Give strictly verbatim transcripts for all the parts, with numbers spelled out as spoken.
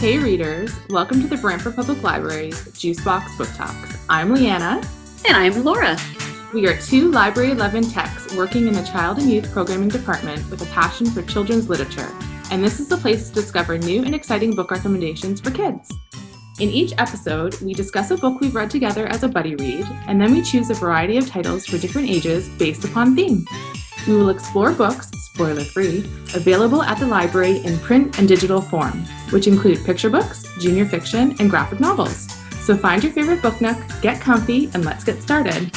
Hey readers, welcome to the Branford Public Library's Juicebox Book Talks. I'm Leanna. And I'm Laura. We are two Library eleven techs working in the Child and Youth Programming Department with a passion for children's literature, and this is the place to discover new and exciting book recommendations for kids. In each episode, we discuss a book we've read together as a buddy read, and then we choose a variety of titles for different ages based upon theme. We will explore books, spoiler-free, available at the library in print and digital form, which include picture books, junior fiction, and graphic novels. So find your favorite book nook, get comfy, and let's get started.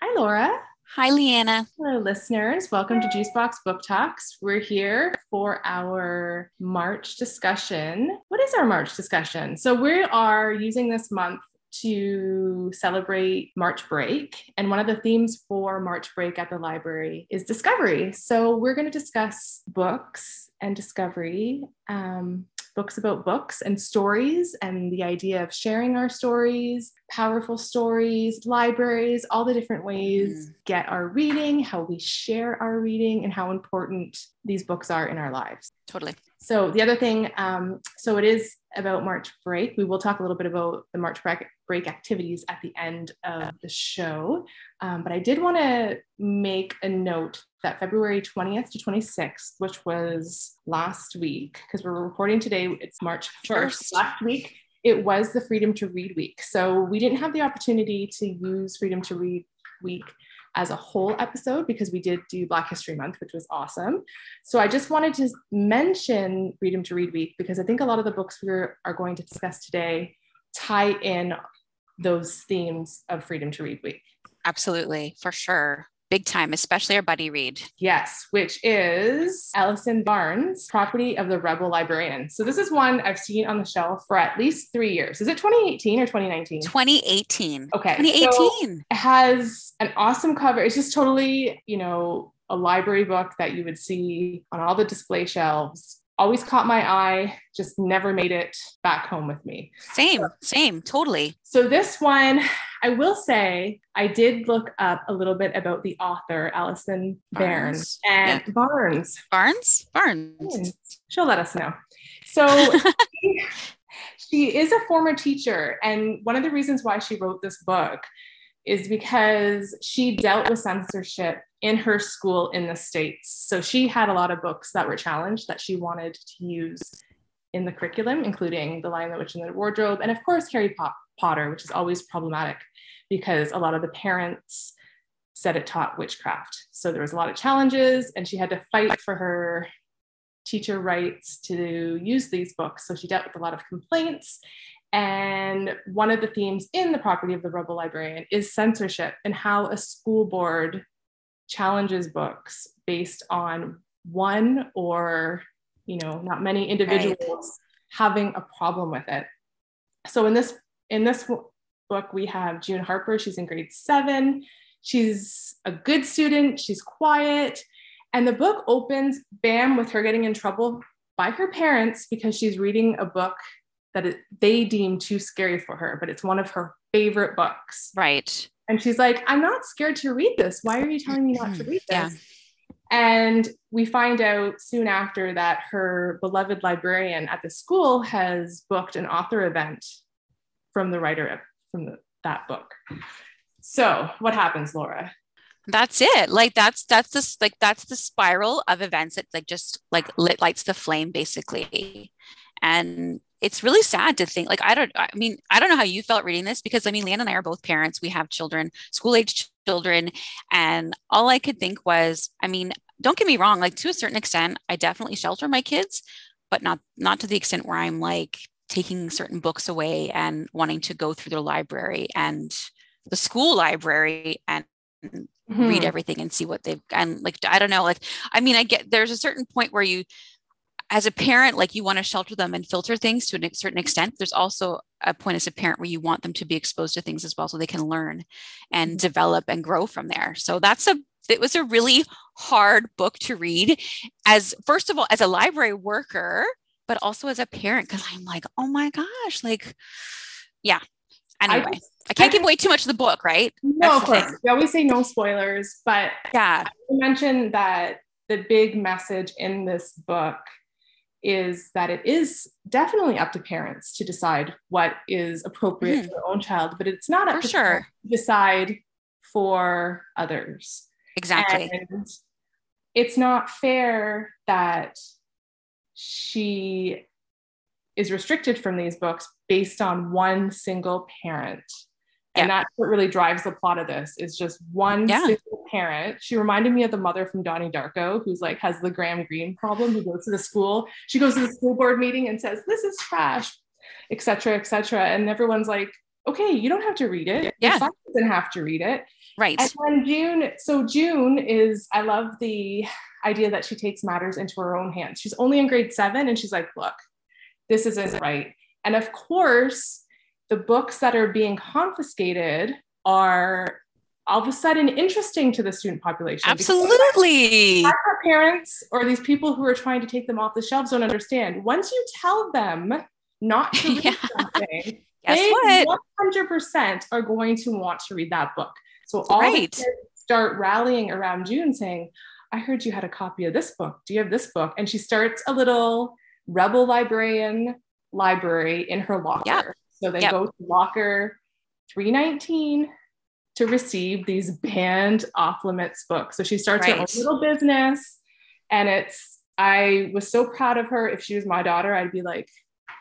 Hi, Laura. Hi, Leanna. Hello, listeners. Welcome to Juicebox Book Talks. We're here for our March discussion. What is our March discussion? So we are using this month to celebrate March break. And one of the themes for March break at the library is discovery. So we're going to discuss books and discovery, um, books about books and stories, and the idea of sharing our stories, powerful stories, libraries, all the different ways mm. get our reading, how we share our reading, and how important these books are in our lives. Totally. So the other thing, um, so it is about March break. We will talk a little bit about the March break activities at the end of the show. Um, but I did want to make a note that February twentieth to twenty-sixth, which was last week, because we're recording today, it's March first, last week, it was the Freedom to Read Week. So we didn't have the opportunity to use Freedom to Read Week as a whole episode because we did do Black History Month, which was awesome. So I just wanted to mention Freedom to Read Week because I think a lot of the books we are going to discuss today tie in those themes of Freedom to Read Week. Absolutely, for sure. Big time, especially our buddy read. Yes, which is Ellison Barnes, Property of the Rebel Librarian. So this is one I've seen on the shelf for at least three years. Is it twenty eighteen or twenty nineteen? twenty eighteen. Okay. twenty eighteen. So it has an awesome cover. It's just totally, you know, a library book that you would see on all the display shelves. Always caught my eye, just never made it back home with me. Same, so, same, totally. So this one, I will say, I did look up a little bit about the author, Ellison Barnes. And yeah. Barnes. Barnes? Barnes. She'll let us know. So she, she is a former teacher. And one of the reasons why she wrote this book is because she dealt with censorship in her school in the States. So she had a lot of books that were challenged that she wanted to use in the curriculum, including The Lion, the Witch, and the Wardrobe, and of course, Harry Potter, which is always problematic because a lot of the parents said it taught witchcraft. So there was a lot of challenges and she had to fight for her teacher rights to use these books. So she dealt with a lot of complaints. And one of the themes in The Property of the Rebel Librarian is censorship and how a school board challenges books based on one or, you know, not many individuals right. having a problem with it. So in this in this book, we have June Harper. She's in grade seven. She's a good student. She's quiet. And the book opens, bam, with her getting in trouble by her parents because she's reading a book that it, they deem too scary for her, but it's one of her favorite books. Right. And she's like, I'm not scared to read this. Why are you telling me not to read this? Yeah. And we find out soon after that her beloved librarian at the school has booked an author event from the writer of, from the, that book. So what happens, Laura? That's it. Like that's, that's this, like, that's the spiral of events that like, just like lit lights the flame basically. And it's really sad to think, like, I don't, I mean, I don't know how you felt reading this because I mean, Leanne and I are both parents. We have children, school age children. And all I could think was, I mean, don't get me wrong. Like to a certain extent, I definitely shelter my kids, but not, not to the extent where I'm like taking certain books away and wanting to go through their library and the school library and mm-hmm. read everything and see what they've, and like, I don't know. Like, I mean, I get, there's a certain point where you, as a parent, like you want to shelter them and filter things to a certain extent. There's also a point as a parent where you want them to be exposed to things as well so they can learn and develop and grow from there. So that's a, it was a really hard book to read as, first of all, as a library worker, but also as a parent, because I'm like, oh my gosh, like, yeah. Anyway, I, I can't I, give away too much of the book, right? No, That's of course. Thing. We always say no spoilers, but yeah, I mentioned that the big message in this book is that it is definitely up to parents to decide what is appropriate mm. for their own child, but it's not up for to sure. decide for others. Exactly. And it's not fair that she is restricted from these books based on one single parent. Yeah. And that's what really drives the plot of this, is just one yeah. single parent. She reminded me of the mother from Donnie Darko, who's like, has the Graham Greene problem, who goes to the school. She goes to the school board meeting and says, this is trash, et cetera, et cetera. And everyone's like, okay, you don't have to read it. Yeah. Your son doesn't have to read it. Right. And then June, so June is, I love the idea that she takes matters into her own hands. She's only in grade seven and she's like, look, this isn't right. And of course, the books that are being confiscated are all of a sudden interesting to the student population. Absolutely. That's what parents or these people who are trying to take them off the shelves don't understand. Once you tell them not to read yeah. something, Guess they what? one hundred percent are going to want to read that book. So all right. the kids start rallying around June saying, I heard you had a copy of this book. Do you have this book? And she starts a little rebel librarian library in her locker. Yep. So they yep. go to locker three nineteen to receive these banned off limits books. So she starts right. her own little business, and it's, I was so proud of her. If she was my daughter, I'd be like,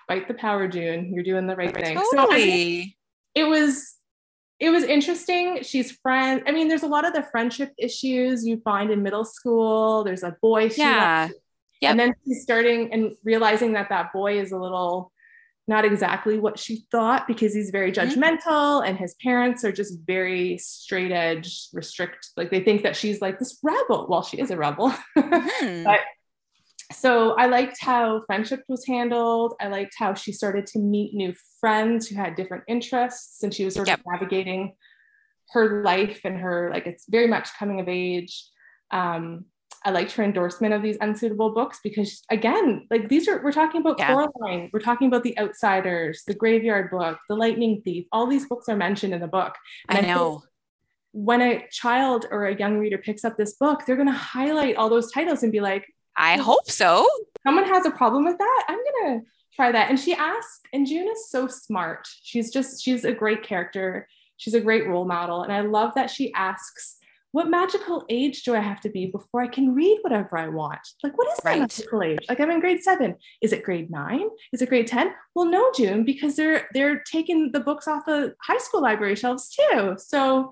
fight the power, June, you're doing the right thing. Totally. So I mean, it was, it was interesting. She's friend. I mean, there's a lot of the friendship issues you find in middle school. There's a boy. She yeah. Yep. And then she's starting and realizing that that boy is a little, not exactly what she thought, because he's very judgmental and his parents are just very straight edge, restrict. Like they think that she's like this rebel. Well, she is a rebel. Mm-hmm. But so I liked how friendship was handled. I liked how she started to meet new friends who had different interests, and she was sort yep. of navigating her life and her, like, it's very much coming of age. Um, I liked her endorsement of these unsuitable books, because again, like these are, we're talking about yeah. Coraline, we're talking about The Outsiders, The Graveyard Book, The Lightning Thief. All these books are mentioned in the book. And I know. I when a child or a young reader picks up this book, they're going to highlight all those titles and be like, I hope so. Someone has a problem with that. I'm going to try that. And she asked, and June is so smart. She's just, she's a great character. She's a great role model. And I love that she asks, what magical age do I have to be before I can read whatever I want? Like, what is right. that magical age? Like, I'm in grade seven. Is it grade nine? Is it grade ten? Well, no, June, because they're, they're taking the books off the high school library shelves too. So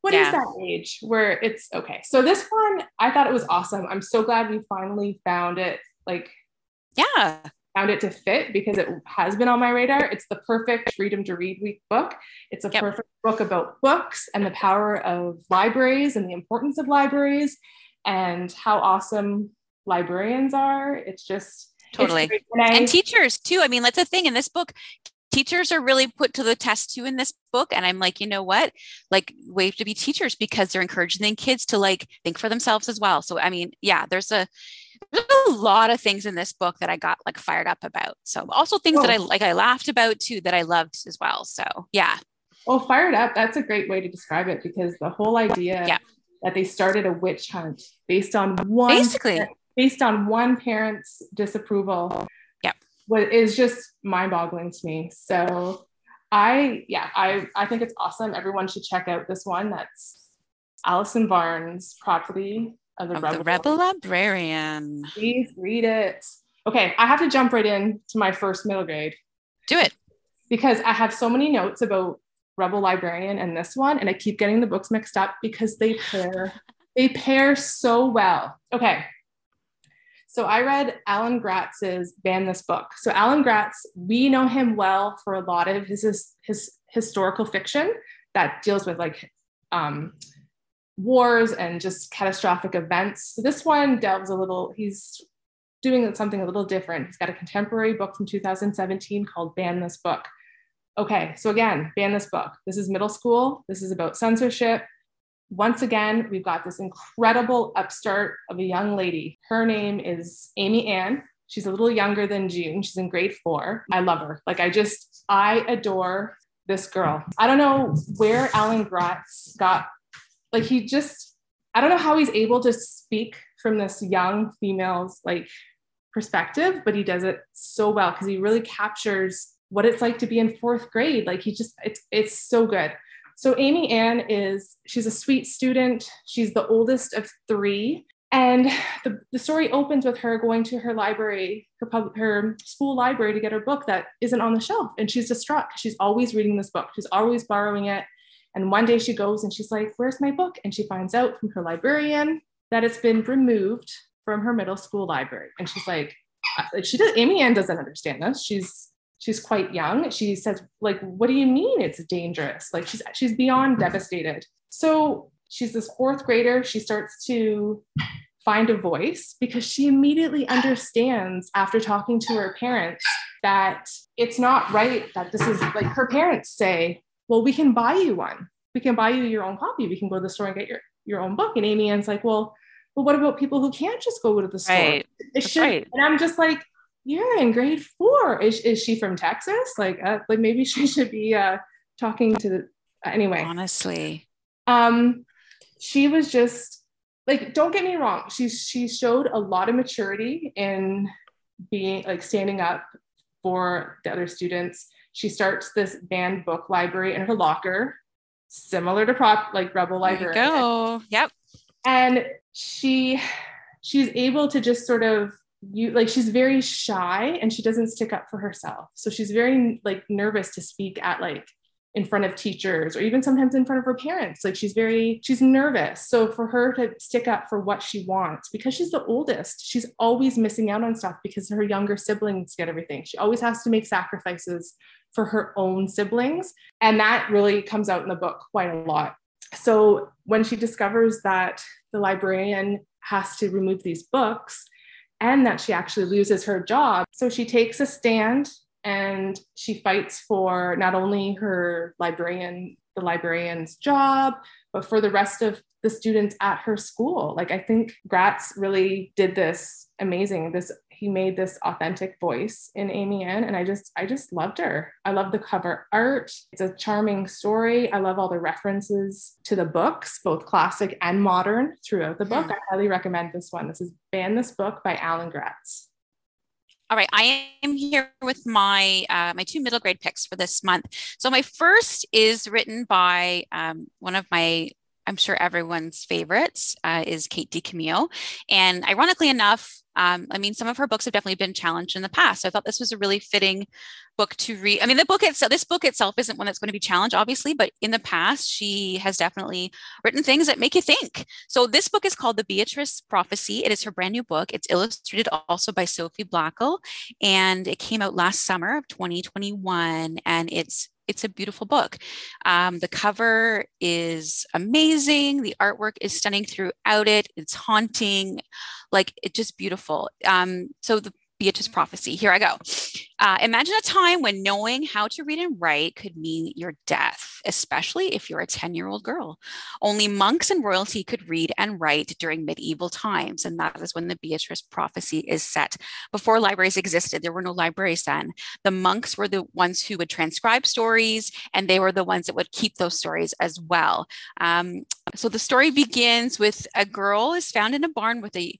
what yeah. is that age where it's okay? So this one, I thought it was awesome. I'm so glad we finally found it. Like, yeah, found it to fit, because it has been on my radar. It's the perfect Freedom to Read Week book. It's a yep. perfect book about books and the power of libraries and the importance of libraries and how awesome librarians are. It's just totally. It's nice. And teachers too. I mean, that's a thing in this book. Teachers are really put to the test too in this book. And I'm like, you know what, like we have to be teachers, because they're encouraging kids to like think for themselves as well. So, I mean, yeah, there's a, there's a lot of things in this book that I got like fired up about. So also things oh. that I, like I laughed about too, that I loved as well. So yeah. Well, fired up. That's a great way to describe it, because the whole idea yeah. that they started a witch hunt based on one, basically based on one parent's disapproval. What is just mind-boggling to me. So I, yeah, I, I think it's awesome. Everyone should check out this one. That's Ellison Barnes, Property of the, of Rebel, the Rebel Librarian. Please read it. Okay, I have to jump right in to my first middle grade. Do it. Because I have so many notes about Rebel Librarian and this one, and I keep getting the books mixed up because they pair, they pair so well. Okay. So I read Alan Gratz's Ban This Book. So Alan Gratz, we know him well for a lot of his, his, his historical fiction that deals with like um, wars and just catastrophic events. So this one delves a little, he's doing something a little different. He's got a contemporary book from two thousand seventeen called Ban This Book. Okay, so again, Ban This Book. This is middle school. This is about censorship. Once again, we've got this incredible upstart of a young lady. Her name is Amy Ann. She's a little younger than June. She's in grade four. I love her. Like I just, I adore this girl. I don't know where Alan Gratz got, like he just, I don't know how he's able to speak from this young female's like perspective, but he does it so well because he really captures what it's like to be in fourth grade. Like he just, it's it's so good. So Amy Ann is, she's a sweet student. She's the oldest of three. And the, the story opens with her going to her library, her pub, her school library to get her book that isn't on the shelf. And she's distraught because she's always reading this book. She's always borrowing it. And one day she goes and she's like, where's my book? And she finds out from her librarian that it's been removed from her middle school library. And she's like, she does, Amy Ann doesn't understand this. She's she's quite young. She says, like, what do you mean it's dangerous? Like she's she's beyond devastated. So she's this fourth grader. She starts to find a voice because she immediately understands after talking to her parents that it's not right, that this is like her parents say, well, we can buy you one. We can buy you your own copy. We can go to the store and get your, your own book. And Amy Ann's like, well, well, what about people who can't just go to the store? Right. Is she, right. And I'm just like, you're in grade four. Is, is she from Texas? Like, uh, like maybe she should be uh, talking to the, uh, anyway. Honestly. Um, she was just, like, don't get me wrong. She, she showed a lot of maturity in being like standing up for the other students. She starts this banned book library in her locker, similar to prop, like Rebel Library. There you go. Yep. And she, she's able to just sort of, you like, she's very shy and she doesn't stick up for herself. So she's very like nervous to speak at like in front of teachers or even sometimes in front of her parents. Like she's very, she's nervous. So for her to stick up for what she wants, because she's the oldest, she's always missing out on stuff because her younger siblings get everything. She always has to make sacrifices for her own siblings. And that really comes out in the book quite a lot. So when she discovers that the librarian has to remove these books and that she actually loses her job, so she takes a stand and she fights for not only her librarian, the librarian's job, but for the rest of the students at her school. Like, I think Gratz really did this amazing. This, he made this authentic voice in Amy Ann. And I just, I just loved her. I love the cover art. It's a charming story. I love all the references to the books, both classic and modern throughout the book. I highly recommend this one. This is Ban This Book by Alan Gratz. All right, I am here with my uh, my two middle grade picks for this month. So my first is written by um, one of my, I'm sure everyone's favorites, uh, is Kate DiCamillo. And ironically enough, um, I mean, some of her books have definitely been challenged in the past. So I thought this was a really fitting book to read. I mean, the book itself, this book itself isn't one that's going to be challenged, obviously, but in the past, she has definitely written things that make you think. So this book is called The Beatryce Prophecy. It is her brand new book. It's illustrated also by Sophie Blackall, and it came out last summer of twenty twenty-one, and it's It's a beautiful book. Um, the cover is amazing. The artwork is stunning throughout it. It's haunting, like it's just beautiful. Um, so the Beatryce Prophecy, here I go. Uh, imagine a time when knowing how to read and write could mean your death, especially if you're a ten-year-old girl. Only monks and royalty could read and write during medieval times, and that is when the Beatryce Prophecy is set. Before libraries existed, there were no libraries then. The monks were the ones who would transcribe stories, and they were the ones that would keep those stories as well. Um, so the story begins with a girl is found in a barn with a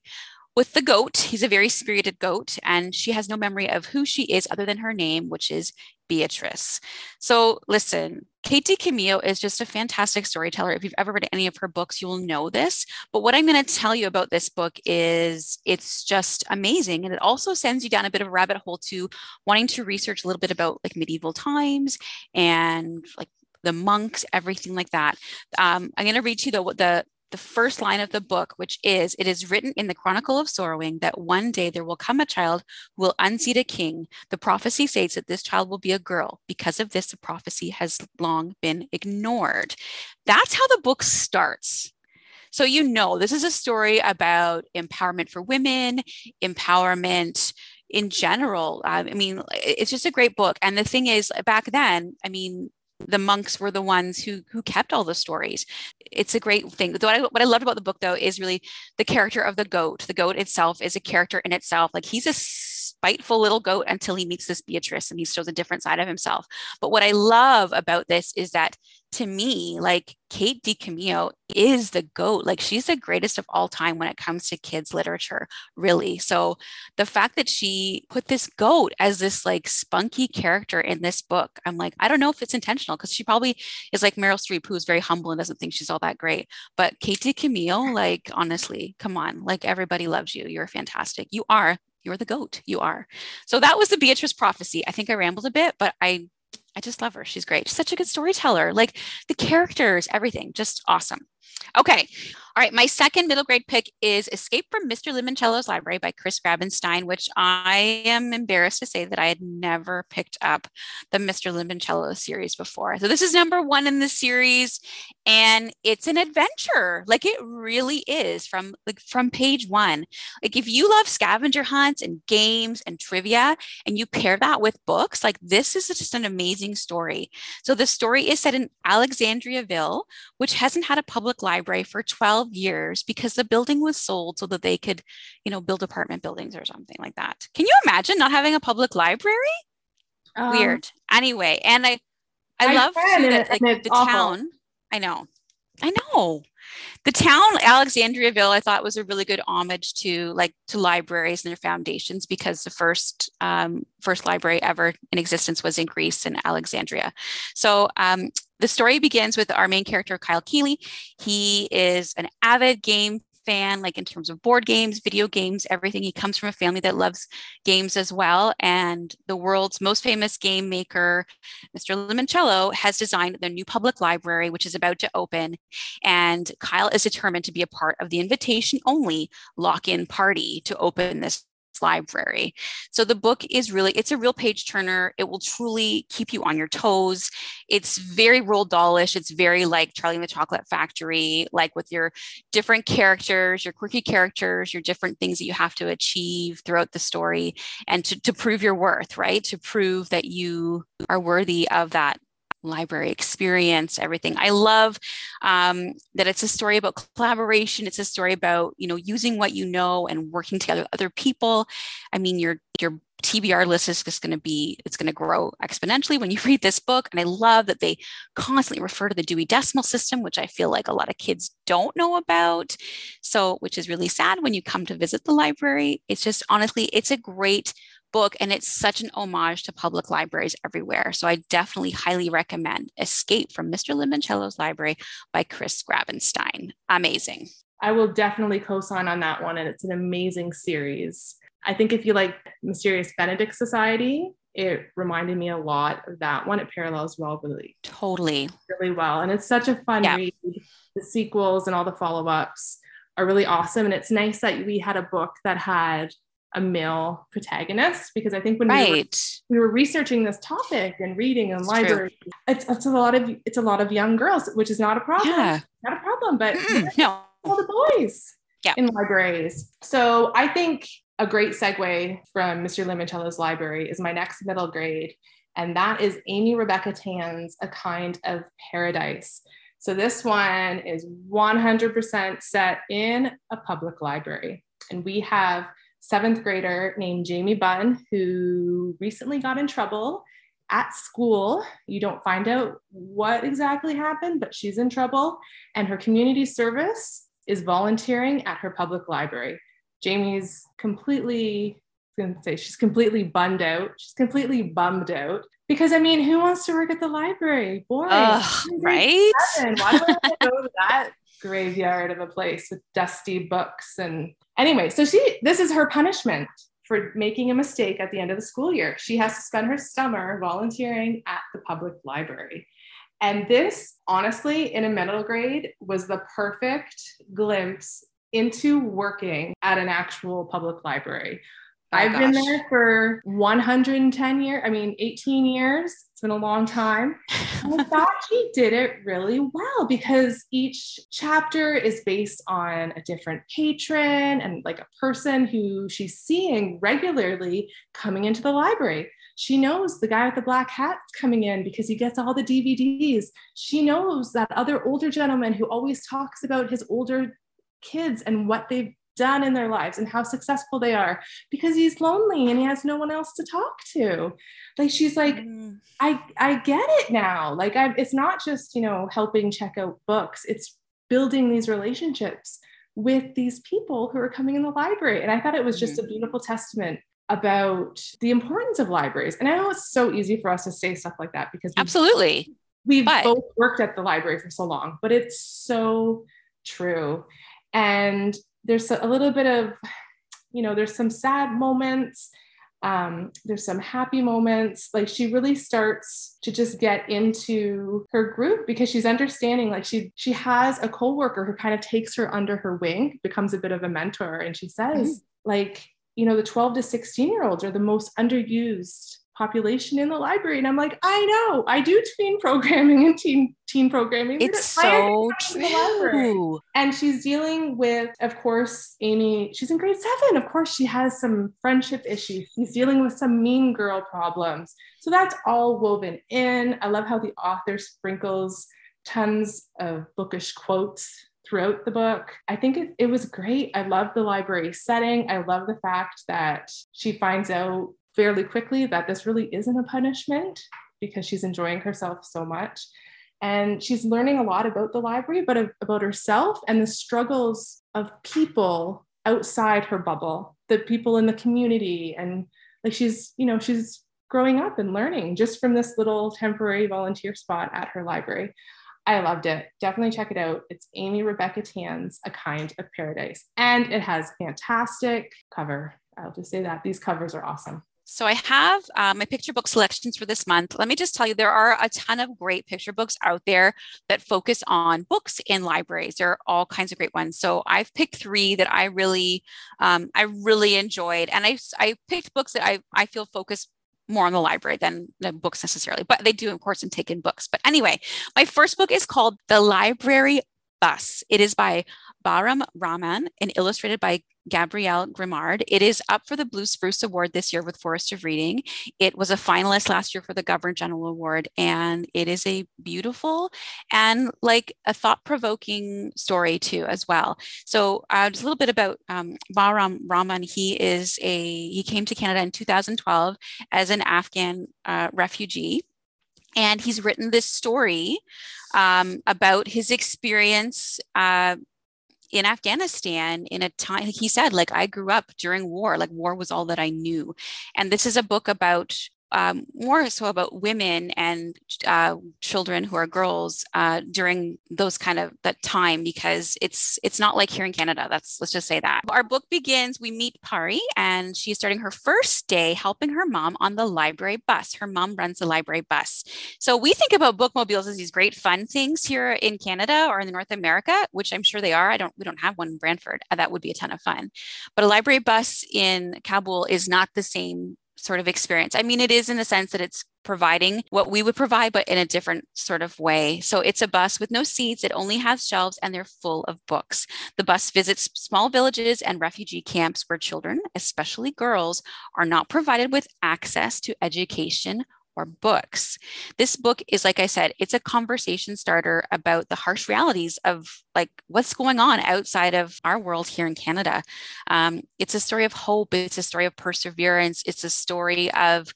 With the goat. He's a very spirited goat, and she has no memory of who she is other than her name, which is Beatryce. So listen, Kate DiCamillo is just a fantastic storyteller. If you've ever read any of her books, you will know this. But what I'm going to tell you about this book is it's just amazing. And it also sends you down a bit of a rabbit hole to wanting to research a little bit about like medieval times and like the monks, everything like that. Um, I'm going to read to you though what the the first line of the book, which is, it is written in the Chronicle of Sorrowing that one day there will come a child who will unseat a king. The prophecy states that this child will be a girl. Because of this, the prophecy has long been ignored. That's how the book starts. So, you know, this is a story about empowerment for women, empowerment in general. I mean, it's just a great book. And the thing is, back then, I mean, the monks were the ones who who kept all the stories. It's a great thing. What I, what I loved about the book, though, is really the character of the goat. The goat itself is a character in itself. Like he's a spiteful little goat until he meets this Beatryce and he shows a different side of himself. But what I love about this is that, to me, like, Kate DiCamillo is the GOAT. Like, she's the greatest of all time when it comes to kids literature, really. So the fact that she put this goat as this like spunky character in this book, I'm like, I don't know if it's intentional, because she probably is like Meryl Streep, who's very humble and doesn't think she's all that great. But Kate DiCamillo, like, honestly, come on, like, everybody loves you. You're fantastic. You are. You're the GOAT. You are. So that was the Beatryce Prophecy. I think I rambled a bit, but I I just love her. She's great. She's such a good storyteller. Like, the characters, everything, just awesome. Okay. All right. My second middle grade pick is Escape from Mister Lemoncello's Library by Chris Grabenstein, which I am embarrassed to say that I had never picked up the Mister Limoncello series before. So this is number one in the series, and it's an adventure. Like, it really is from, like, from page one. Like, if you love scavenger hunts and games and trivia, and you pair that with books, like, this is just an amazing story. So the story is set in Alexandriaville, which hasn't had a public library for twelve years because the building was sold so that they could, you know, build apartment buildings or something like that. Can you imagine not having a public library? Um, Weird. Anyway, and I, I, I love too that, like, the awful. town. I know, I know. The town Alexandriaville, I thought, was a really good homage to, like, to libraries and their foundations, because the first um, first library ever in existence was in Greece, in Alexandria. So um, the story begins with our main character, Kyle Keeley. He is an avid game fan, like, in terms of board games, video games, everything. He comes from a family that loves games as well. And the world's most famous game maker, Mister Limoncello, has designed their new public library, which is about to open. And Kyle is determined to be a part of the invitation-only lock-in party to open this library. So the book is really, it's a real page turner. It will truly keep you on your toes. It's very Roald Dahl-ish. It's very like Charlie and the Chocolate Factory, like, with your different characters, your quirky characters, your different things that you have to achieve throughout the story, and to, to prove your worth, right? To prove that you are worthy of that library experience, everything. I love um, that it's a story about collaboration. It's a story about, you know, using what you know and working together with other people. I mean, your your T B R list is just going to be, it's going to grow exponentially when you read this book. And I love that they constantly refer to the Dewey Decimal System, which I feel like a lot of kids don't know about. So, which is really sad when you come to visit the library. It's just, honestly, it's a great book, and it's such an homage to public libraries everywhere. So I definitely highly recommend Escape from Mister Limoncello's Library by Chris Grabenstein. Amazing. I will definitely co-sign on that one, and it's an amazing series. I think if you like Mysterious Benedict Society, it reminded me a lot of that one. It parallels well, really. Totally. Really well. And it's such a fun yeah. read. The sequels and all the follow-ups are really awesome. And it's nice that we had a book that had a male protagonist, because I think when right. we, were, we were researching this topic and reading in library, it's, it's a lot of it's a lot of young girls, which is not a problem. Yeah. Not a problem, but mm, no. all the boys yeah. in libraries. So I think a great segue from Mister Limoncello's Library is my next middle grade, and that is Amy Rebecca Tan's A Kind of Paradise. So this one is one hundred percent set in a public library, and we have seventh grader named Jamie Bunn, who recently got in trouble at school. You don't find out what exactly happened, but she's in trouble, and her community service is volunteering at her public library. Jamie's completely, I was gonna say she's completely bummed out. She's completely bummed out because, I mean, who wants to work at the library? Boy, Ugh, right? Seven. Why do I want to go to that graveyard of a place with dusty books? And anyway, so she, this is her punishment for making a mistake at the end of the school year. She has to spend her summer volunteering at the public library. And this, honestly, in a middle grade, was the perfect glimpse into working at an actual public library. Oh, I've gosh. been there for one hundred ten years, I mean, eighteen years. It's been a long time. I thought she did it really well, because each chapter is based on a different patron and like a person who she's seeing regularly coming into the library. She knows the guy with the black hat coming in because he gets all the D V Ds. She knows that other older gentleman who always talks about his older kids and what they've done in their lives and how successful they are, because he's lonely and he has no one else to talk to. Like, she's like, mm. I, I get it now. Like, I, it's not just, you know, helping check out books. It's building these relationships with these people who are coming in the library. And I thought it was just mm-hmm. a beautiful testament about the importance of libraries. And I know it's so easy for us to say stuff like that because we've, absolutely we've but. both worked at the library for so long, but it's so true. And there's a little bit of, you know, there's some sad moments. Um, there's some happy moments. Like, she really starts to just get into her group because she's understanding, like, she, she has a coworker who kind of takes her under her wing, becomes a bit of a mentor. And she says, mm-hmm. like, you know, the twelve to sixteen year olds are the most underused population in the library. And I'm like, I know, I do tween programming and teen teen programming. It's so true. And she's dealing with, of course, Amy, she's in grade seven. Of course, she has some friendship issues. She's dealing with some mean girl problems. So that's all woven in. I love how the author sprinkles tons of bookish quotes throughout the book. I think it, it was great. I love the library setting. I love the fact that she finds out fairly quickly that this really isn't a punishment because she's enjoying herself so much. And she's learning a lot about the library, but of, about herself and the struggles of people outside her bubble, the people in the community. And like, she's, you know, she's growing up and learning just from this little temporary volunteer spot at her library. I loved it. Definitely check it out. It's Amy Rebecca Tan's A Kind of Paradise. And it has fantastic cover. I'll just say that. These covers are awesome. So I have uh, my picture book selections for this month. Let me just tell you, there are a ton of great picture books out there that focus on books in libraries. There are all kinds of great ones. So I've picked three that I really, um, I really enjoyed. And I, I picked books that I, I feel focus more on the library than the books necessarily, but they do, of course, intake in books. But anyway, my first book is called The Library Bus. It is by Bahram Rahman and illustrated by Gabrielle Grimard. It is up for the Blue Spruce Award this year with Forest of Reading. It was a finalist last year for the Governor General Award, and it is a beautiful and like a thought-provoking story too as well. So uh, just a little bit about um, Bahram Rahman. He is a he came to Canada in two thousand twelve as an Afghan uh, refugee, and he's written this story um, about his experience uh, in Afghanistan in a time, he said, like, I grew up during war, like war was all that I knew. And this is a book about um, more so about women and uh, children who are girls uh, during those kind of that time, because it's it's not like here in Canada. That's let's just say that. Our book begins, we meet Pari, and she's starting her first day helping her mom on the library bus. Her mom runs the library bus. So we think about bookmobiles as these great fun things here in Canada or in North America, which I'm sure they are. I don't we don't have one in Brantford. That would be a ton of fun. But a library bus in Kabul is not the same sort of experience. I mean, it is in the sense that it's providing what we would provide, but in a different sort of way. So it's a bus with no seats. It only has shelves and they're full of books. The bus visits small villages and refugee camps where children, especially girls, are not provided with access to education or books. This book is, like I said, it's a conversation starter about the harsh realities of like what's going on outside of our world here in Canada. Um, it's a story of hope. It's a story of perseverance. It's a story of,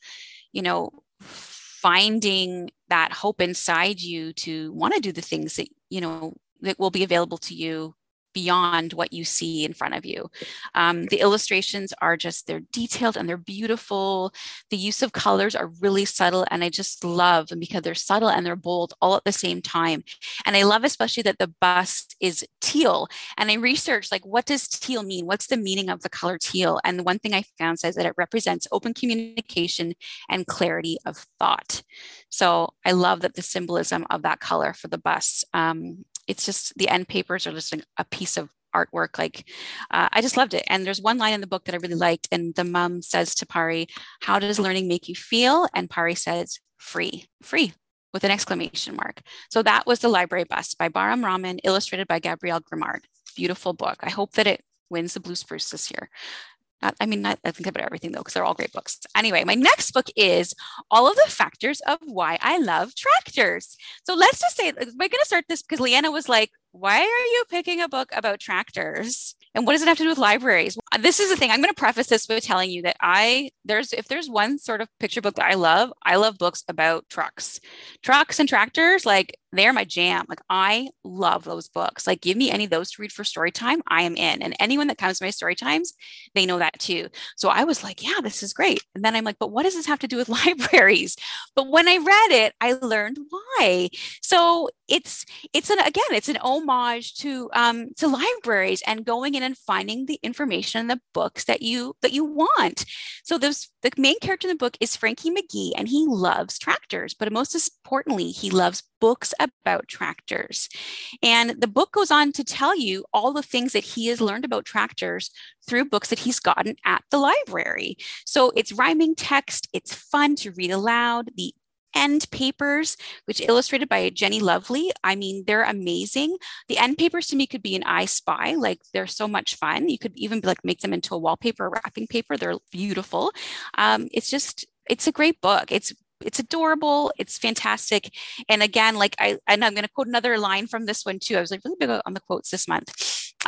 you know, finding that hope inside you to want to do the things that, you know, that will be available to you beyond what you see in front of you. Um, the illustrations are just, they're detailed and they're beautiful. The use of colors are really subtle, and I just love them because they're subtle and they're bold all at the same time. And I love especially that the bus is teal. And I researched, like, what does teal mean? What's the meaning of the color teal? And the one thing I found says that it represents open communication and clarity of thought. So I love that the symbolism of that color for the bus. Um, It's just the end papers are just a piece of artwork. Like, uh, I just loved it. And there's one line in the book that I really liked. And the mom says to Pari, how does learning make you feel? And Pari says, free, free with an exclamation mark. So that was The Library Bus by Bahram Rahman, illustrated by Gabrielle Grimard. Beautiful book. I hope that it wins the Blue Spruce this year. Not, I mean, not, I think about everything though, because they're all great books. Anyway, my next book is All of the Factors of Why I Love Tractors. So let's just say, we're going to start this because Leanna was like, why are you picking a book about tractors? And what does it have to do with libraries? This is the thing. I'm going to preface this by telling you that I, there's, if there's one sort of picture book that I love, I love books about trucks, trucks and tractors. Like, they're my jam. Like, I love those books. Like, give me any of those to read for story time. I am in. And anyone that comes to my story times, they know that too. So I was like, yeah, this is great. And then I'm like, but what does this have to do with libraries? But when I read it, I learned why. So it's, it's an, again, it's an homage to, um, to libraries and going in and finding the information in the books that you, that you want. So there's, the main character in the book is Frankie McGee, and he loves tractors, but most importantly, he loves books about tractors. And the book goes on to tell you all the things that he has learned about tractors through books that he's gotten at the library. So it's rhyming text, it's fun to read aloud. The end papers, which illustrated by Jenny Lovely, I mean, they're amazing. The end papers to me could be an I Spy, like, they're so much fun. You could even like make them into a wallpaper or wrapping paper. They're beautiful. Um, it's just, it's a great book. It's It's adorable. It's fantastic. And again, like I, and I'm going to quote another line from this one too. I was like really big on the quotes this month.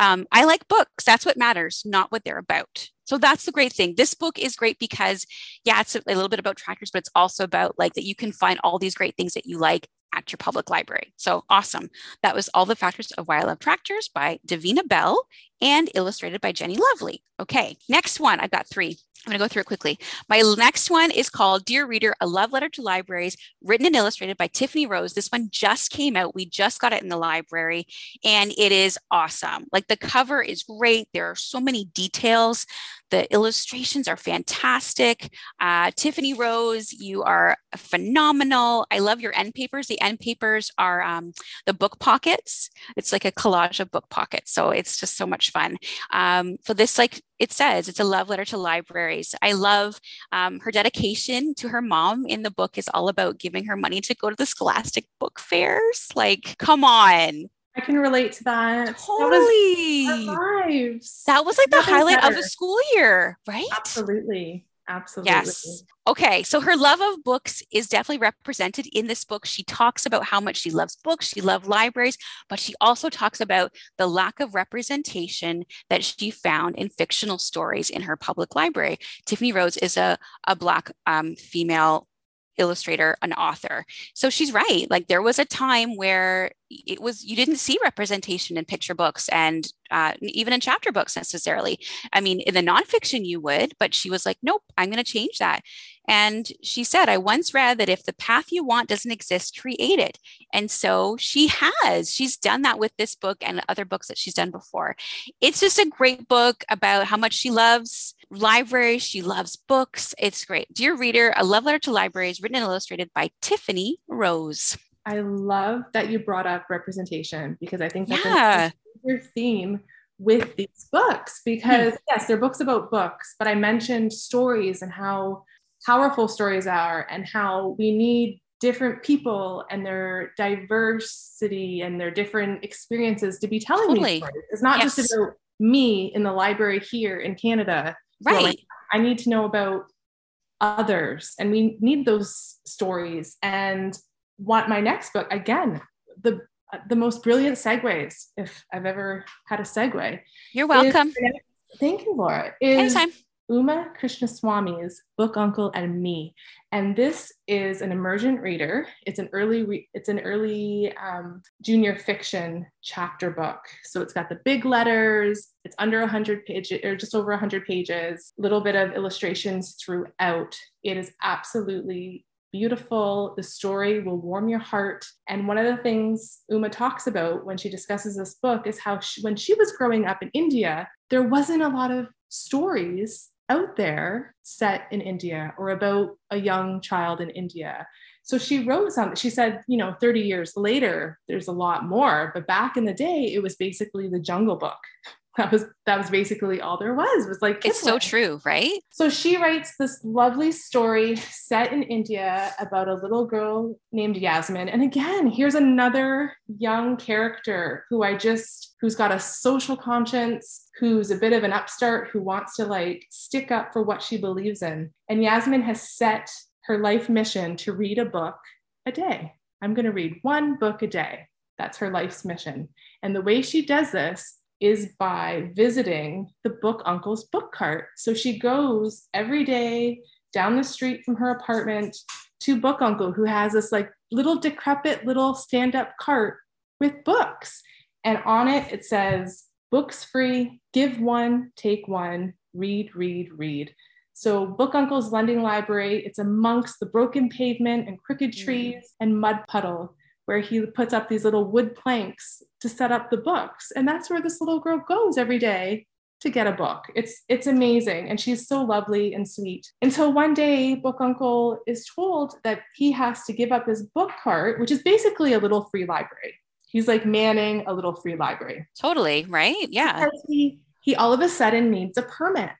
Um, I like books. That's what matters, not what they're about. So that's the great thing. This book is great because yeah, it's a little bit about tractors, but it's also about like that you can find all these great things that you like at your public library. So awesome. That was All the Factors of Why I Love Tractors by Davina Bell and illustrated by Jenny Lovely. Okay. Next one. I've got three. I'm going to go through it quickly. My next one is called Dear Reader, A Love Letter to Libraries, written and illustrated by Tiffany Rose. This one just came out. We just got it in the library and it is awesome. Like, the cover is great. There are so many details. The illustrations are fantastic. Uh, Tiffany Rose, you are phenomenal. I love your end papers. The end papers are um, the book pockets. It's like a collage of book pockets. So it's just so much fun. Um, so this, like, it says it's a love letter to libraries. I love um, her dedication to her mom in the book is all about giving her money to go to the Scholastic book fairs. Like, come on. I can relate to that. Totally. That was, our lives. That was like the Nothing highlight better. Of a school year, right? Absolutely. Absolutely. Yes. Okay. So her love of books is definitely represented in this book. She talks about how much she loves books. She loves libraries, but she also talks about the lack of representation that she found in fictional stories in her public library. Tiffany Rose is a, a Black um, female illustrator, an author. So she's right. Like, there was a time where it was, you didn't see representation in picture books and uh, even in chapter books necessarily. I mean, in the nonfiction you would, but she was like, nope, I'm going to change that. And she said, I once read that if the path you want doesn't exist, create it. And so she has, she's done that with this book and other books that she's done before. It's just a great book about how much she loves libraries. She loves books. It's great. Dear Reader, A Love Letter to Libraries, written and illustrated by Tiffany Rose. I love that you brought up representation, because I think that's yeah. a major theme with these books, because mm. yes, they're books about books, but I mentioned stories and how powerful stories are and how we need different people and their diversity and their different experiences to be telling totally. These stories. It's not yes. just about me in the library here in Canada. Right. So like, I need to know about others and we need those stories. And want my next book again the the most brilliant segues if I've ever had a segue. You're welcome. Is, thank you, Laura. Is Anytime. Uma Krishnaswamy's book Uncle and Me, and this is an emergent reader. It's an early re- it's an early um, junior fiction chapter book. So it's got the big letters. It's under one hundred pages or just over one hundred pages. Little bit of illustrations throughout. It is absolutely beautiful. The story will warm your heart. And one of the things Uma talks about when she discusses this book is how she, when she was growing up in India, there wasn't a lot of stories out there set in India or about a young child in India. So she wrote something. She said, you know, thirty years later, there's a lot more. But back in the day, it was basically the Jungle Book. That was that was basically all there was, was like, it's so true, right? So she writes this lovely story set in India about a little girl named Yasmin. And again, here's another young character who I just, who's got a social conscience, who's a bit of an upstart, who wants to like stick up for what she believes in. And Yasmin has set her life mission to read a book a day. I'm going to read one book a day. That's her life's mission. And the way she does this is by visiting the book uncle's book cart. So she goes every day down the street from her apartment to book uncle, who has this like little decrepit little stand-up cart with books. And on it, it says, books free, give one, take one, read, read, read. So Book Uncle's Lending Library, it's amongst the broken pavement and crooked trees and mud puddle, where he puts up these little wood planks to set up the books. And that's where this little girl goes every day to get a book. It's, it's amazing. And she's so lovely and sweet. Until one day, Book Uncle is told that he has to give up his book cart, which is basically a little free library. He's like manning a little free library. Totally, right? Yeah. He, he all of a sudden needs a permit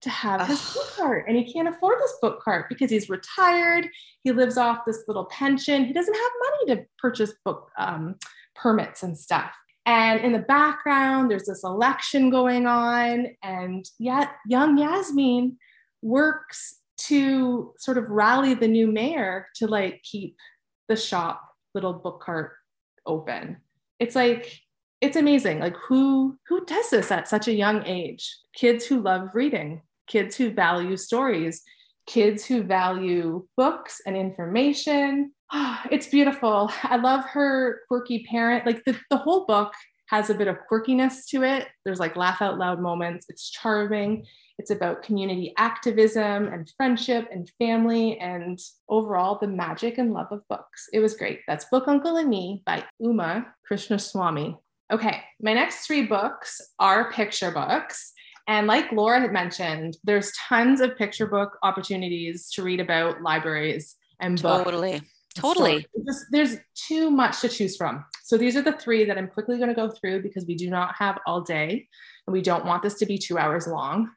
to have his Ugh. book cart, and he can't afford this book cart because he's retired. He lives off this little pension. He doesn't have money to purchase book um, permits and stuff. And in the background, there's this election going on, and yet young Yasmin works to sort of rally the new mayor to like keep the shop little book cart open. It's like, it's amazing. Like who, who does this at such a young age? Kids who love reading, kids who value stories, kids who value books and information. Oh, it's beautiful. I love her quirky parent. Like the, the whole book has a bit of quirkiness to it. There's like laugh out loud moments. It's charming. It's about community activism and friendship and family and overall the magic and love of books. It was great. That's Book Uncle and Me by Uma Krishnaswamy. Okay, my next three books are picture books. And like Laura had mentioned, there's tons of picture book opportunities to read about libraries and books. Totally, totally. Just, there's too much to choose from. So these are the three that I'm quickly going to go through because we do not have all day and we don't want this to be two hours long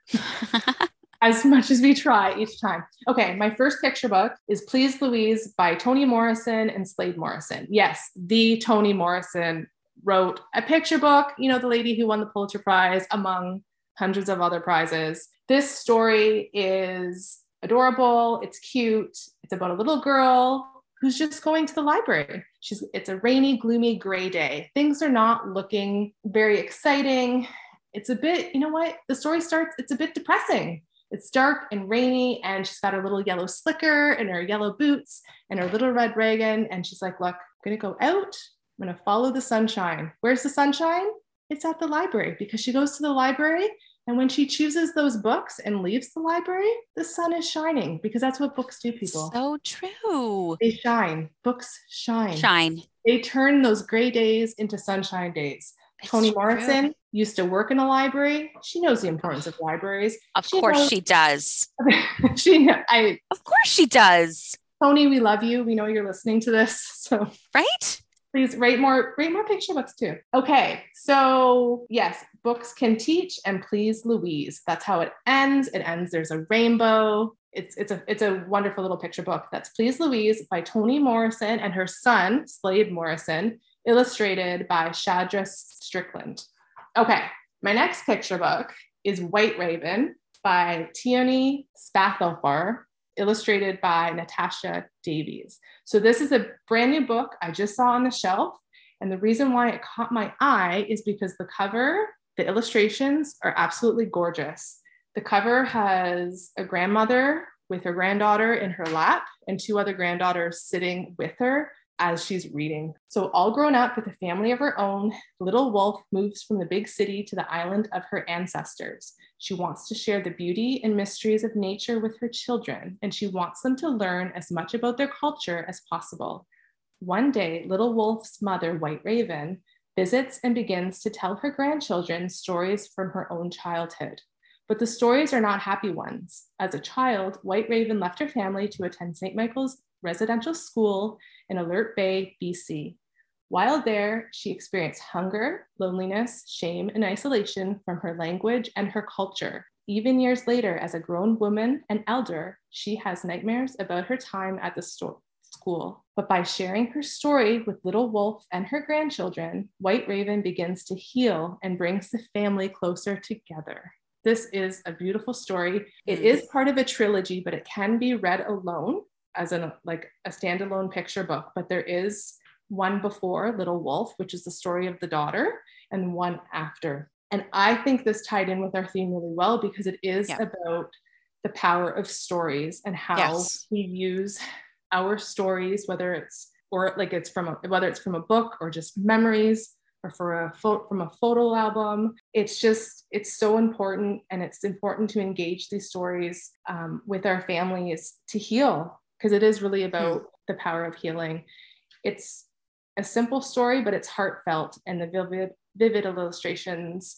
as much as we try each time. Okay, my first picture book is Please Louise by Toni Morrison and Slade Morrison. Yes, the Toni Morrison wrote a picture book, you know, the lady who won the Pulitzer Prize among hundreds of other prizes. This story is adorable. It's cute. It's about a little girl who's just going to the library. She's, it's a rainy, gloomy, gray day. Things are not looking very exciting. It's a bit, you know what? The story starts, it's a bit depressing. It's dark and rainy, and she's got her little yellow slicker and her yellow boots and her little red Reagan. And she's like, look, I'm going to go out. I'm going to follow the sunshine. Where's the sunshine? It's at the library, because she goes to the library. And when she chooses those books and leaves the library, the sun is shining, because that's what books do, people. So true. They shine. Books shine. Shine. They turn those gray days into sunshine days. It's Toni true. Morrison used to work in a library. She knows the importance of libraries. Of she course knows- she does. she, I, of course she does. Toni, we love you. We know you're listening to this. So right? Please write more, write more picture books too. Okay. So yes, books can teach, and Please Louise. That's how it ends. It ends. There's a rainbow. It's, it's a, it's a wonderful little picture book. That's Please Louise by Toni Morrison and her son, Slade Morrison, illustrated by Shadra Strickland. Okay. My next picture book is White Raven by Teoni Spatafora, illustrated by Natasha Davies. So this is a brand new book I just saw on the shelf. And the reason why it caught my eye is because the cover, the illustrations are absolutely gorgeous. The cover has a grandmother with her granddaughter in her lap and two other granddaughters sitting with her as she's reading. So all grown up with a family of her own, Little Wolf moves from the big city to the island of her ancestors. She wants to share the beauty and mysteries of nature with her children, and she wants them to learn as much about their culture as possible. One day, Little Wolf's mother, White Raven, visits and begins to tell her grandchildren stories from her own childhood. But the stories are not happy ones. As a child, White Raven left her family to attend Saint Michael's residential school in Alert Bay, B C. While there, she experienced hunger, loneliness, shame, and isolation from her language and her culture. Even years later, as a grown woman and elder, she has nightmares about her time at the sto- school. But by sharing her story with Little Wolf and her grandchildren, White Raven begins to heal and brings the family closer together. This is a beautiful story. It is part of a trilogy, but it can be read alone, as an like a standalone picture book, but there is one before Little Wolf, which is the story of the daughter, and one after. And I think this tied in with our theme really well, because it is yeah. about the power of stories and how yes. we use our stories, whether it's or like it's from a, whether it's from a book or just memories or for a fo- from a photo album. It's just, it's so important. And it's important to engage these stories um, with our families to heal, because it is really about mm. the power of healing. It's a simple story, but it's heartfelt, and the vivid, vivid illustrations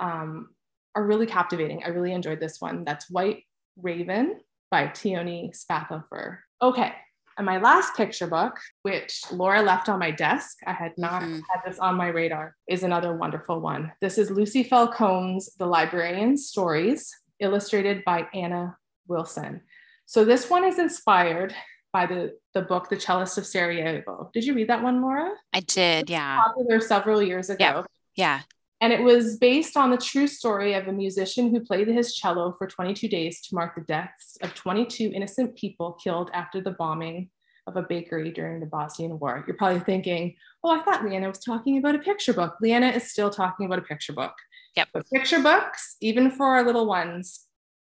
um, are really captivating. I really enjoyed this one. That's White Raven by Teoni Spatafora. Okay. And my last picture book, which Laura left on my desk, I had not mm-hmm. had this on my radar, is another wonderful one. This is Lucy Falcone's The Librarian Stories, illustrated by Anna Wilson. So this one is inspired by the, the book, The Cellist of Sarajevo. Did you read that one, Laura? I did, yeah. It was popular several years ago. Yeah. yeah. And it was based on the true story of a musician who played his cello for twenty-two days to mark the deaths of twenty-two innocent people killed after the bombing of a bakery during the Bosnian War. You're probably thinking, oh, I thought Leanna was talking about a picture book. Leanna is still talking about a picture book. Yep. But picture books, even for our little ones,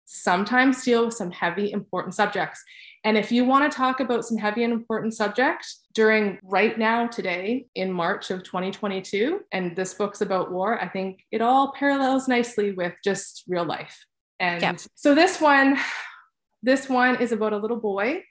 sometimes deal with some heavy, important subjects. And if you want to talk about some heavy and important subjects during right now, today, in March of twenty twenty-two, and this book's about war, I think it all parallels nicely with just real life. And yeah. so this one, this one is about a little boy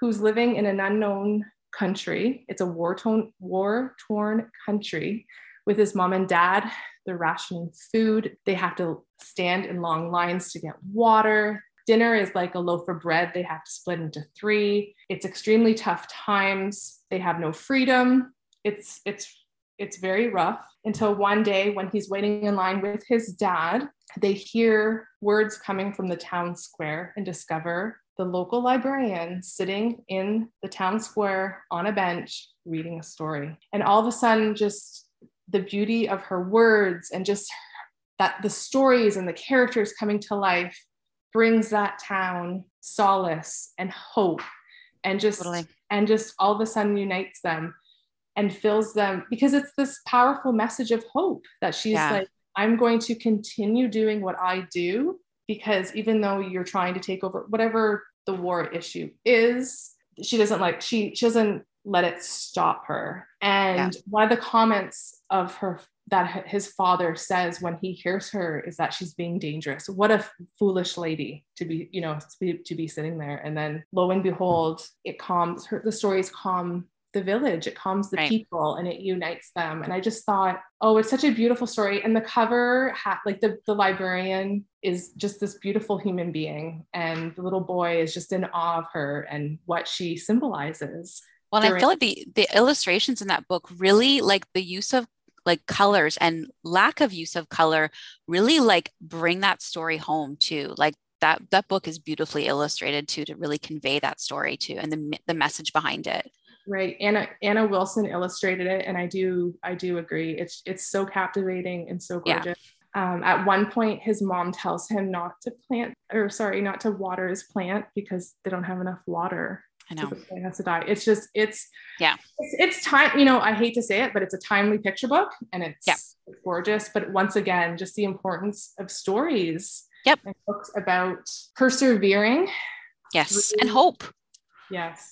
who's living in an unknown country. It's a war-torn, war-torn country with his mom and dad. They're rationing food. They have to stand in long lines to get water. Dinner is like a loaf of bread. They have to split into three. It's extremely tough times. They have no freedom. It's, it's, it's very rough, until one day when he's waiting in line with his dad, they hear words coming from the town square and discover the local librarian sitting in the town square on a bench reading a story. And all of a sudden, just the beauty of her words and just that the stories and the characters coming to life brings that town solace and hope, and just totally. and just all of a sudden unites them and fills them, because it's this powerful message of hope that she's yeah. like, I'm going to continue doing what I do, because even though you're trying to take over whatever the war issue is, she doesn't like she, she doesn't let it stop her. And yeah. one of the comments of her that his father says when he hears her is that she's being dangerous. What a foolish lady to be, you know, to be, to be sitting there. And then lo and behold, it calms her. The stories calm the village. It calms the right. people, and it unites them. And I just thought, oh, it's such a beautiful story. And the cover ha- like the, the librarian is just this beautiful human being, and the little boy is just in awe of her and what she symbolizes. Well, and I feel like the, the illustrations in that book really, like the use of like colors and lack of use of color really like bring that story home too. Like that, that book is beautifully illustrated too, to really convey that story too, and the the message behind it. Right. Anna, Anna Wilson illustrated it. And I do, I do agree. It's, it's so captivating and so gorgeous. Yeah. Um, at one point, his mom tells him not to plant or sorry, not to water his plant because they don't have enough water. I know. It has to die. It's just, it's, yeah, it's, it's time, you know, I hate to say it, but it's a timely picture book, and it's yep. gorgeous. But once again, just the importance of stories. Yep. And books about persevering. Yes. Really, and hope. Yes.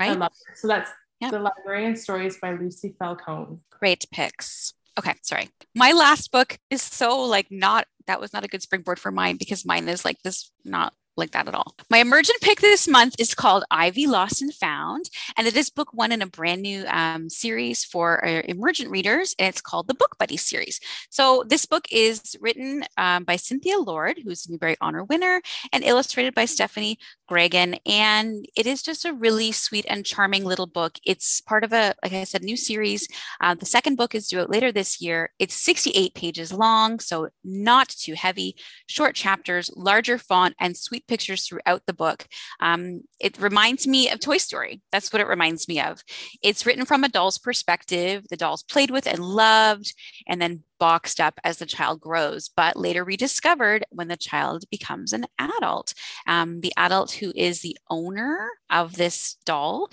Right. I love it. So that's yep. The Librarian Stories by Lucy Falcone. Great picks. Okay. Sorry. My last book is so like not, that was not a good springboard for mine, because mine is like this, not like that at all. My emergent pick this month is called Ivy Lost and Found, and it is book one in a brand new um, series for uh, emergent readers, and it's called the Book Buddy series. So this book is written um, by Cynthia Lord, who's a Newbery Honor winner, and illustrated by Stephanie Gregan, and it is just a really sweet and charming little book. It's part of a, like I said, new series. Uh, the second book is due out later this year. It's sixty-eight pages long, so not too heavy, short chapters, larger font, and sweet pictures throughout the book. Um, it reminds me of Toy Story. That's what it reminds me of. It's written from a doll's perspective. The doll's played with and loved, and then boxed up as the child grows, but later rediscovered when the child becomes an adult. Um, the adult who is the owner of this doll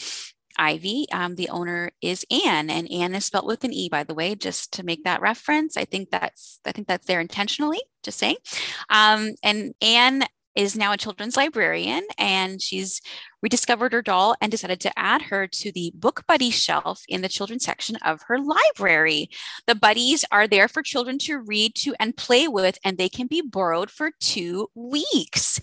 Ivy. Um, the owner is Anne, and Anne is spelled with an E, by the way, just to make that reference. I think that's I think that's there intentionally, just saying. Um, and Anne is now a children's librarian, and she's rediscovered her doll and decided to add her to the book buddy shelf in the children's section of her library. The buddies are there for children to read to and play with, and they can be borrowed for two weeks.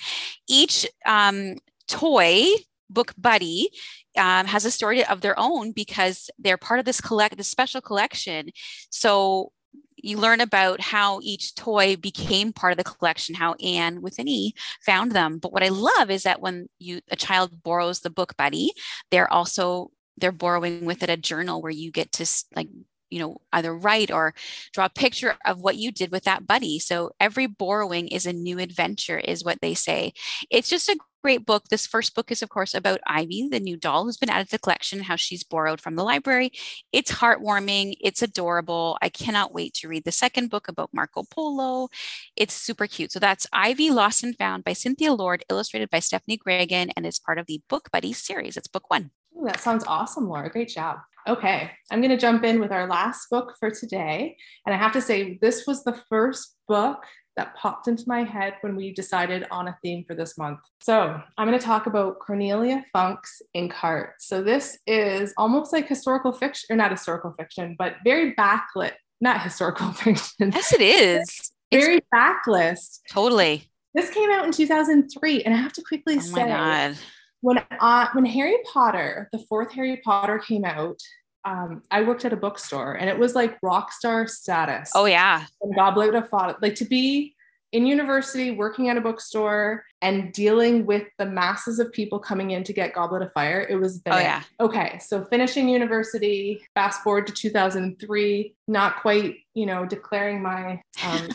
Each um, toy book buddy um, has a story of their own because they're part of this collect, this special collection. So you learn about how each toy became part of the collection, how Anne with an E found them. But what I love is that when you a child borrows the book buddy, they're also they're borrowing with it a journal where you get to like you know either write or draw a picture of what you did with that buddy. So every borrowing is a new adventure, is what they say. It's just a great book. This first book is, of course, about Ivy, the new doll who's been added to the collection, how she's borrowed from the library. It's heartwarming. It's adorable. I cannot wait to read the second book about Marco Polo. It's super cute. So that's Ivy Lost and Found by Cynthia Lord, illustrated by Stephanie Gregan, and it's part of the Book Buddy series. It's book one. Ooh, that sounds awesome, Laura. Great job. Okay, I'm going to jump in with our last book for today. And I have to say, this was the first book that popped into my head when we decided on a theme for this month. So I'm going to talk about Cornelia Funke's Inkheart. So this is almost like historical fiction, or not historical fiction, but very backlit, not historical fiction. Yes, it is. Very it's- backlist. Totally. This came out in two thousand three. And I have to quickly oh say, my God. When, uh, when Harry Potter, the fourth Harry Potter came out, Um, I worked at a bookstore, and it was like rock star status. Oh yeah. And Goblet of Fire, like to be in university, working at a bookstore and dealing with the masses of people coming in to get Goblet of Fire. It was big. Oh yeah. Okay. So finishing university, fast forward to two thousand three, not quite, you know, declaring my um,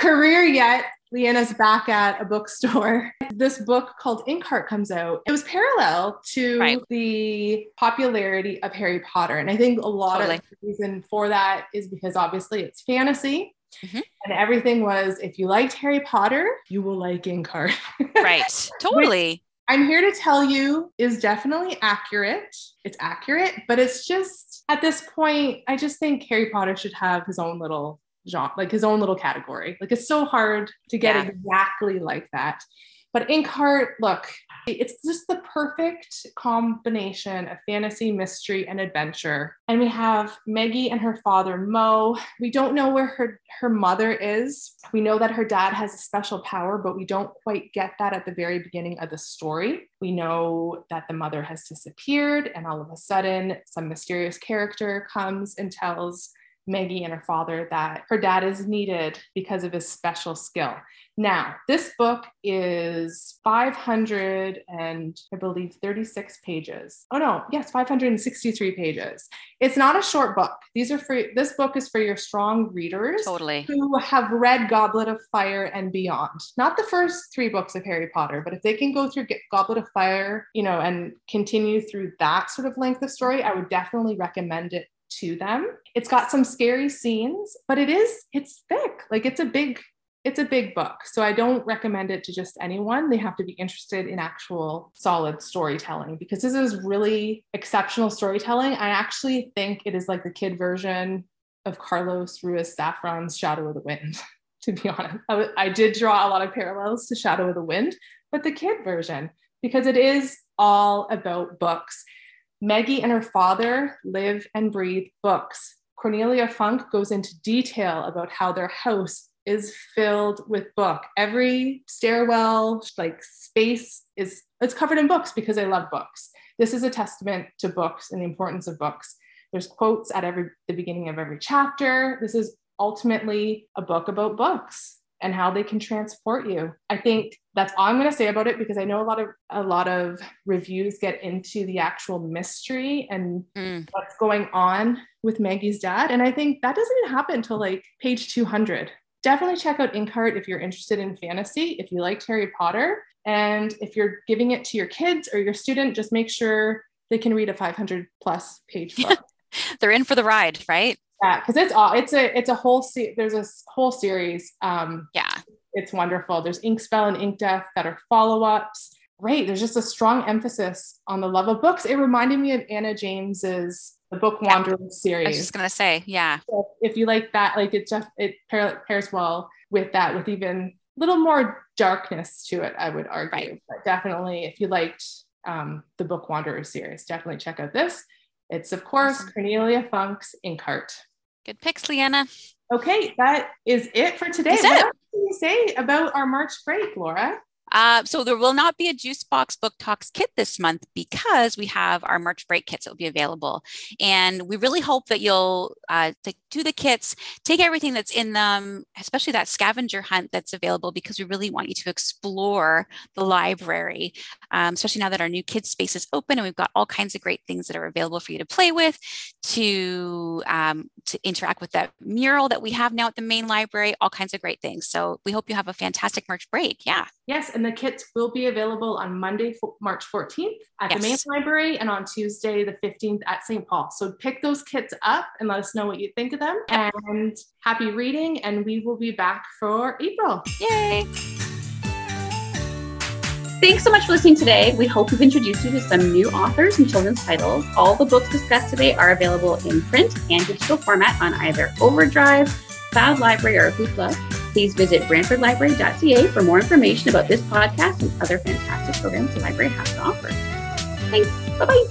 career yet. Leanna's back at a bookstore. This book called Inkheart comes out. It was parallel to right. the popularity of Harry Potter. And I think a lot totally. Of the reason for that is because obviously it's fantasy. Mm-hmm. And everything was, if you liked Harry Potter, you will like Inkheart. Right. Totally. I'm here to tell you is definitely accurate. It's accurate, but it's just at this point, I just think Harry Potter should have his own little genre, like his own little category. Like it's so hard to get yeah. exactly like that. But Inkheart, look, it's just the perfect combination of fantasy, mystery, and adventure. And we have Maggie and her father, Mo. We don't know where her, her mother is. We know that her dad has a special power, but we don't quite get that at the very beginning of the story. We know that the mother has disappeared, and all of a sudden, some mysterious character comes and tells Maggie and her father that her dad is needed because of his special skill. Now, this book is five hundred and I believe thirty-six pages. Oh no, yes, five hundred sixty-three pages. It's not a short book. These are for this book is for your strong readers totally. Who have read Goblet of Fire and beyond. Not the first three books of Harry Potter, but if they can go through Goblet of Fire, you know, and continue through that sort of length of story, I would definitely recommend it to them. It's got some scary scenes, but it is, it's thick. Like it's a big, it's a big book. So I don't recommend it to just anyone. They have to be interested in actual solid storytelling because this is really exceptional storytelling. I actually think it is like the kid version of Carlos Ruiz Zafrón's Shadow of the Wind, to be honest. I, w- I did draw a lot of parallels to Shadow of the Wind, but the kid version, because it is all about books. Maggie and her father live and breathe books. Cornelia Funke goes into detail about how their house is filled with book. Every stairwell, like space is, it's covered in books because I love books. This is a testament to books and the importance of books. There's quotes at every, the beginning of every chapter. This is ultimately a book about books and how they can transport you. I think that's all I'm going to say about it because I know a lot of a lot of reviews get into the actual mystery and mm. what's going on with Maggie's dad. And I think that doesn't even happen until like page two hundred. Definitely check out Inkheart if you're interested in fantasy, if you liked Harry Potter, and if you're giving it to your kids or your student, just make sure they can read a five hundred plus page book. They're in for the ride, right? Yeah, because it's all it's a it's a whole se- there's a whole series. Um, yeah, it's wonderful. There's Inkspell and Ink Death that are follow ups. great. There's just a strong emphasis on the love of books. It reminded me of Anna James's The Book Wandering yeah. series. I was just going to say, yeah. So if you like that, like it just, it pairs well with that, with even a little more darkness to it, I would argue. Right. But definitely, if you liked um, the Book Wanderer series, definitely check out this. It's, of course, awesome. Cornelia Funke's Inkheart. Good picks, Leanna. Okay, that is it for today. That's what it. Else can you say about our March break, Laura? Uh, so there will not be a Juicebox Book Talks kit this month because we have our March break kits that will be available. And we really hope that you'll uh, take, do the kits, take everything that's in them, especially that scavenger hunt that's available, because we really want you to explore the library, um, especially now that our new kids space is open and we've got all kinds of great things that are available for you to play with, to, um, to interact with that mural that we have now at the main library, all kinds of great things. So we hope you have a fantastic March break. Yeah. Yes. And the kits will be available on Monday, March fourteenth at yes. the main library, and on Tuesday, the fifteenth at Saint Paul. So pick those kits up and let us know what you think of them. Yep. And happy reading. And we will be back for April. Yay. Thanks so much for listening today. We hope we've introduced you to some new authors and children's titles. All the books discussed today are available in print and digital format on either Overdrive, Cloud Library, or Hoopla. Please visit brantford library dot c a for more information about this podcast and other fantastic programs the library has to offer. Thanks. Bye-bye.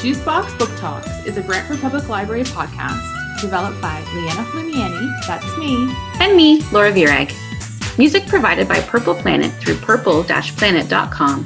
Juicebox Book Talks is a Brantford Public Library podcast developed by Leanna Flamiani, that's me, and me, Laura Virag. Music provided by Purple Planet through purple dash planet dot com.